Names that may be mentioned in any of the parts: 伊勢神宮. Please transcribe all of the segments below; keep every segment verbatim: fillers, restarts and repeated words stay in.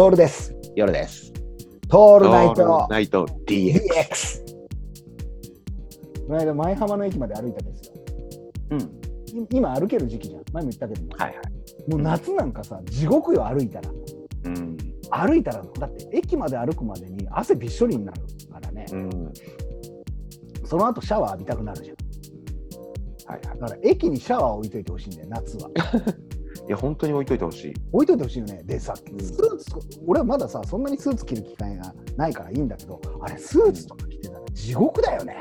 トールです。夜です。トールナイト。ナイト ディーエックス。この間舞浜の駅まで歩いたんですよ。うん。今歩ける時期じゃん。前も言ったけども。はいはい。もう夏なんかさ、地獄よ歩いたら。うん。歩いたらだって駅まで歩くまでに汗びっしょりになるからね。うん。その後シャワー浴びたくなるじゃん。はいはい。だから駅にシャワーを置いといてほしいんだよ、夏は。いや本当に置いといてほしい置いといてほしいよね。でさ、うん、スーツ俺はまださそんなにスーツ着る機会がないからいいんだけど、あれスーツとか着てたら地獄だよね。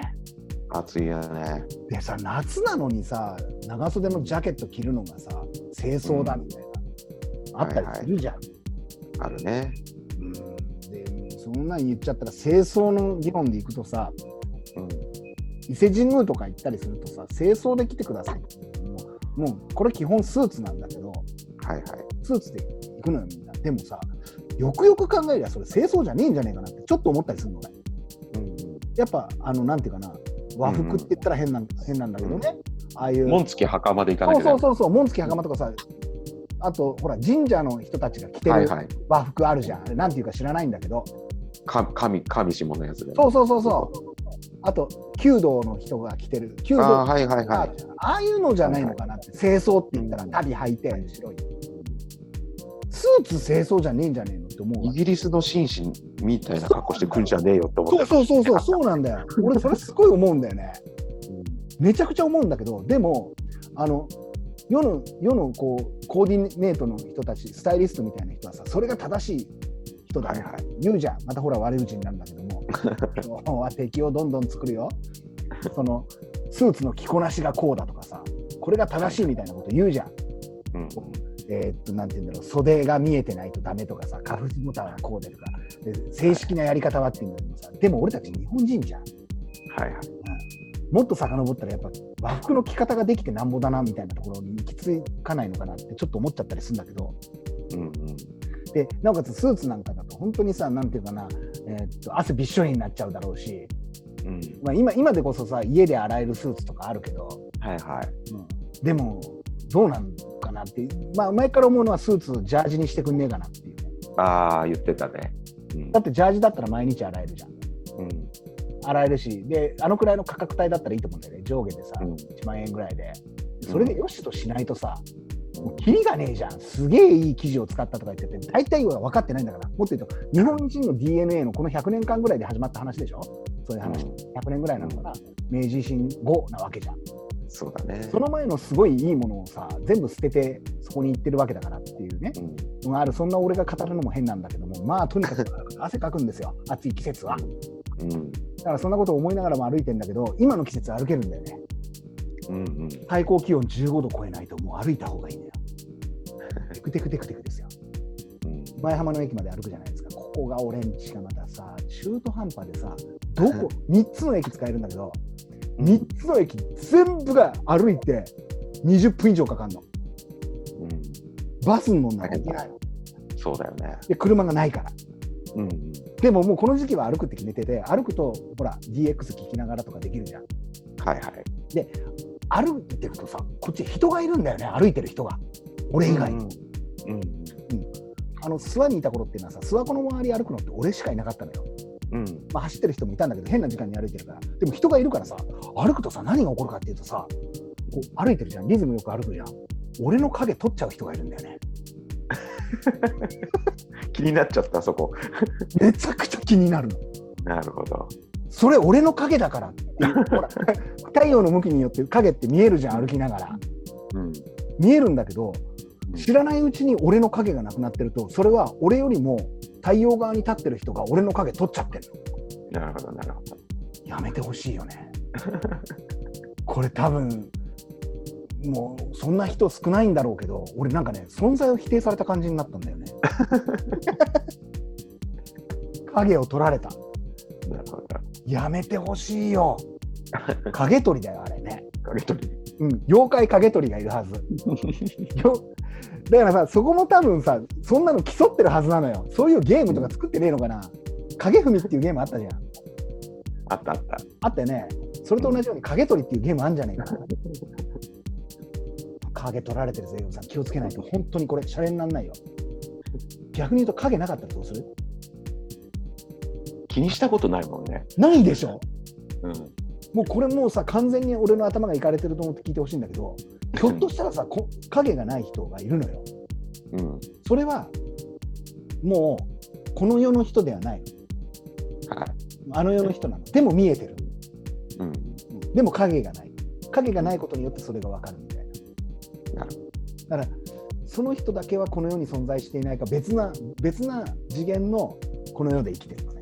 暑いよね。でさ、夏なのにさ長袖のジャケット着るのがさ清掃だみたいな、うん、あったりするじゃん、はいはい、あるね、うん、でそんなん言っちゃったら清掃の議論でいくとさ、うん、伊勢神宮とか行ったりするとさ清掃で来てくださいってもうこれ基本スーツなんだけど、はいはい、スーツで行くのよみんな。でもさよくよく考えりゃそれ清掃じゃねえんじゃねえかなってちょっと思ったりするのね、うん、やっぱあのなんていうかな和服って言ったら変な、うん、変なんだけどね、うん、ああいう紋付き袴で行かなきゃいけない。そうそうそうそう紋付き袴とかさ、あとほら神社の人たちが着てる和服あるじゃん、はいはい、なんていうか知らないんだけど神神下のやつで、ね、そうそうそうそうあと弓道の人が着てる弓道あ、はいはいはい、ああいうのじゃないのかなって、はいはい、清掃って言ったら足袋履いて白いスーツ清掃じゃねえんじゃねえのって思う。イギリスの紳士みたいな格好してくんじゃねえよって思って。そうそうそうそうなんだよ俺それすごい思うんだよねめちゃくちゃ思うんだけど、でもあの世の世のこうコーディネートの人たちスタイリストみたいな人はさそれが正しい人だね、はいはい、言うじゃん。またほら悪口になるんだけども日本は敵をどんどん作るよそのスーツの着こなしがこうだとかさこれが正しいみたいなこと言うじゃん、はい、えー、っとなんて言うんだろう袖が見えてないとダメとかさカフボタンがこうでとかで正式なやり方はっていうのもさ、でも俺たち日本人じゃん、はいはい、うん、もっと遡ったらやっぱ和服の着方ができてなんぼだなみたいなところに行き着かないのかなってちょっと思っちゃったりするんだけど、うんうん、でなおかつスーツなんかだと本当にさなんていうかな、えー、っと汗びっしょりになっちゃうだろうし、うん、まあ、今, 今でこそさ家で洗えるスーツとかあるけど、はいはい、うん、でもどうなんかなって、まあ、前から思うのはスーツジャージにしてくんねえかなっていう、ね、ああ言ってたね、うん、だってジャージだったら毎日洗えるじゃん、うん、洗えるしであのくらいの価格帯だったらいいと思うんだよね上下でさ、うん、いちまんえんぐらいでそれでよしとしないとさ、うんもうキリがねえじゃん。すげえいい生地を使ったとか言ってて大体は分かってないんだから。もっと言うと日本人の ディーエヌエー のこのひゃくねんかんぐらいで始まった話でしょ。そういう話、うん、ひゃくねんぐらいなのかな、明治維新後なわけじゃん。そうだね。その前のすごいいいものをさ全部捨ててそこに行ってるわけだからっていうね、うん、あるそんな俺が語るのも変なんだけども、まあとにかく汗かくんですよ暑い季節は、うん、だからそんなことを思いながらも歩いてんだけど今の季節歩けるんだよね。うんうん、最高気温じゅうごど超えないともう歩いた方がいいんだよテクテクテクテクですよ、うん、舞浜の駅まで歩くじゃないですか。ここがオレンジがまたさ中途半端でさどこみっつの駅使えるんだけどみっつの駅全部が歩いてにじゅっぷん以上かかんの、うん、バスに乗んなきゃいけない。そうだよね。で車がないから、うんうん、でももうこの時期は歩くって決めてて歩くとほら ディーエックス 聞きながらとかできるじゃん。はいはい。で歩いてるとさこっち人がいるんだよね歩いてる人が俺以外に、うんうんうん、あの諏訪にいた頃っていうのはさ諏訪湖の周り歩くのって俺しかいなかったのよ、うんまあ、走ってる人もいたんだけど変な時間に歩いてるから。でも人がいるからさ歩くとさ何が起こるかっていうとさこう歩いてるじゃんリズムよく歩くじゃん俺の影取っちゃう人がいるんだよね気になっちゃったそこめちゃくちゃ気になるの。なるほど。それ俺の影だからってほら太陽の向きによって影って見えるじゃん歩きながら、うん、見えるんだけど知らないうちに俺の影がなくなってるとそれは俺よりも太陽側に立ってる人が俺の影取っちゃってるの。なるほどなるほど。やめてほしいよねこれ多分もうそんな人少ないんだろうけど俺なんかね存在を否定された感じになったんだよね影を取られた。なるほど。やめてほしいよ影取りだよあれね影取り、うん、妖怪影取りがいるはずだからさそこも多分さそんなの競ってるはずなのよ。そういうゲームとか作ってねえのかな。影踏みっていうゲームあったじゃん。あったあったあったよね。それと同じように影取りっていうゲームあんじゃねえかな影取られてるぜよさん気をつけないと本当にこれシャレになんないよ。逆に言うと影なかったらどうする？気にしたことないもんね。ないでしょ、うん、もうこれもうさ完全に俺の頭がいかれてると思って聞いてほしいんだけど、ひょっとしたらさこ影がない人がいるのよ、うん、それはもうこの世の人ではない、はい、あの世の人なの。でも見えてる、うん、でも影がない。影がないことによってそれが分かるみたいな。だからその人だけはこの世に存在していないか、別な別な次元のこの世で生きてるのね。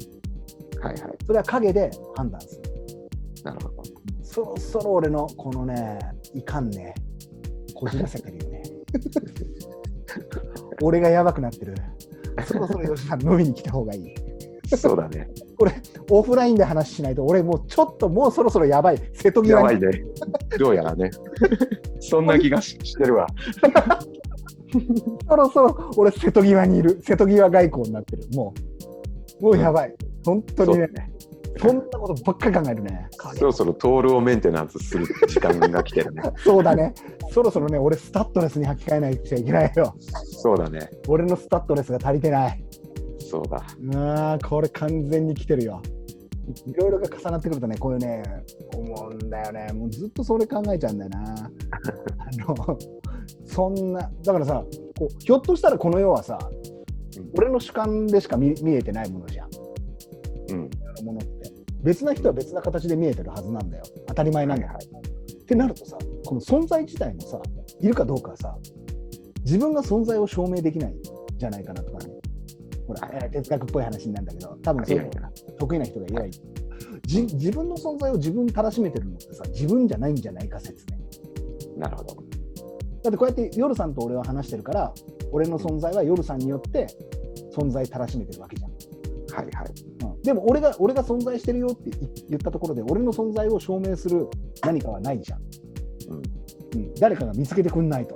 はいはい。それは影で判断する。なるほど。そろそろ俺のこのねいかんねこじらせてるよね。俺がやばくなってる。そろそろ吉さん飲みに来た方がいい。そうだね。これオフラインで話しないと俺もうちょっともうそろそろやばい。瀬戸際に。やばいね。どうやらね。そんな気がしてるわ。そろそろ俺瀬戸際にいる。瀬戸際外交になってる。もうもうやばい。うん、本当にね。そんなことばっかり考えるね。そろそろトールをメンテナンスする時間が来てるね。そうだね。そろそろね、俺スタッドレスに履き替えないといけないよ。そうだね。俺のスタッドレスが足りてない。そうだ。ああ、これ完全に来てるよ。いろいろが重なってくるとね、こういうね、思うんだよね。もうずっとそれ考えちゃうんだよな。あの、そんな、だからさ、こうひょっとしたらこの世はさ、うん、俺の主観でしか 見, 見えてないものじゃん。うん。ものって別な人は別な形で見えてるはずなんだよ。当たり前なんだよ、はいはい、ってなるとさ、この存在自体もさいるかどうかはさ自分が存在を証明できないんじゃないかなとかね。ほら、はい、哲学っぽい話なんだけど、多分そういう得意な人がいない、はい、じ自分の存在を自分たらしめてるのってさ自分じゃないんじゃないか説ね。なるほど。だってこうやって夜さんと俺は話してるから、俺の存在は夜さんによって存在たらしめてるわけじゃん。はいはい、うん、でも俺が俺が存在してるよって言ったところで俺の存在を証明する何かはないじゃん、うんうん、誰かが見つけてくんないと。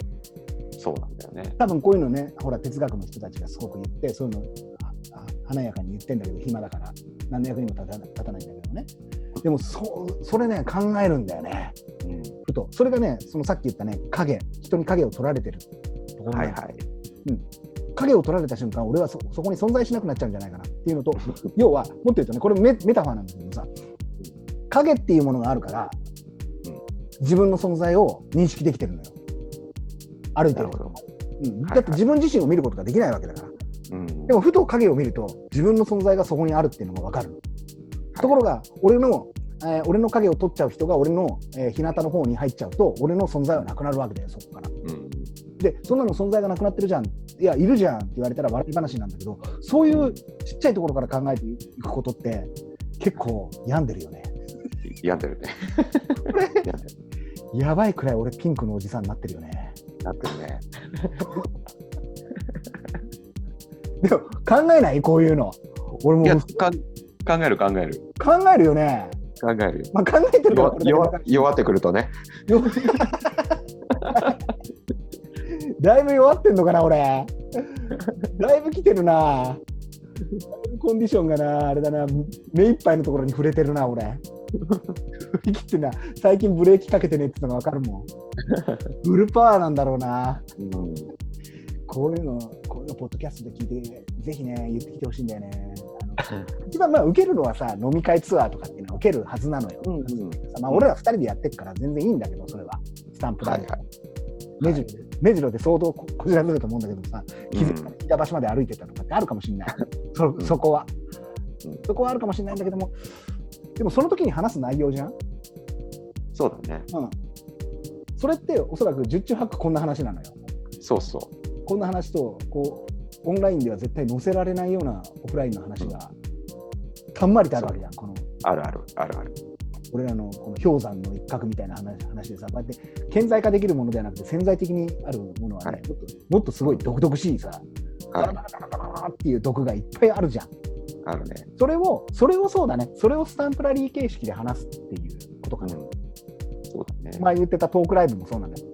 そうなんだよね。多分こういうのね、ほら哲学の人たちがすごく言って、そういうの華やかに言ってんだけど暇だから何の役にも立たない、立たないんだけどね。でも そ, それね考えるんだよね、うん、ふとそれがね、そのさっき言ったね影、人に影を取られてるところなんですよ、はいはい、うん、影を取られた瞬間、俺は そ, そこに存在しなくなっちゃうんじゃないかなっていうのと、要はもっと言うとね、これ メ, メタファーなんだけどさ、影っていうものがあるから、うん、自分の存在を認識できてるのよ。歩いてると、うん、だって自分自身を見ることができないわけだから、はいはい、でもふと影を見ると自分の存在がそこにあるっていうのが分かる、はい、ところが俺の、えー、俺の影を取っちゃう人が俺の、えー、日向の方に入っちゃうと俺の存在はなくなるわけだよ、そこから、うん、でそんなの存在がなくなってるじゃん、いやいるじゃんって言われたら笑い話なんだけど、そういうちっちゃいところから考えていくことって結構病んでるよね。病んでるね。これやばいくらい俺ピンクのおじさんになってるよね。なってるね。でも考えないこういうの。俺もいやか考える考える。考えるよね。考える。まあ、考えてるから弱。弱ってくるとね。だいぶ弱ってんのかな俺。だいぶ来てるな。コンディションがなあれだな、目いっぱいのところに触れてるな俺。振り切ってな、最近ブレーキかけてねってのが分かるもん。フルパワーなんだろうな、うん、こういうのこういうのポッドキャストで聞いてぜひね言ってきてほしいんだよね。あの一番まあ受けるのはさ飲み会ツアーとかっていうのは受けるはずなのよ、うんうん、まあ、俺らふたりでやってるから全然いいんだけど、それはスタンプだけ、はいはい、目白で、はい、目白で相当こじらせると思うんだけどさ、気づいたら聞いた場所まで歩いてたとかってあるかもしれない、うん、そ, そこは、うん、そこはあるかもしれないんだけども、でもその時に話す内容じゃん。そうだね、うん、それっておそらく十中八九こんな話なのよ。そうそう、こんな話とこうオンラインでは絶対載せられないようなオフラインの話がたんまりとあるわけじゃん。このあるあるあるある俺らのこの氷山の一角みたいな話でさ、こうやって顕在化できるものではなくて潜在的にあるものはね、はい、もっともっとすごい毒々しいさ、バラバラバラバラっていう毒がいっぱいあるじゃん。あるね。それをそれをそうだね。それをスタンプラリー形式で話すっていうことかな。うん、そうだね。前言ってたトークライブもそうなんだけど、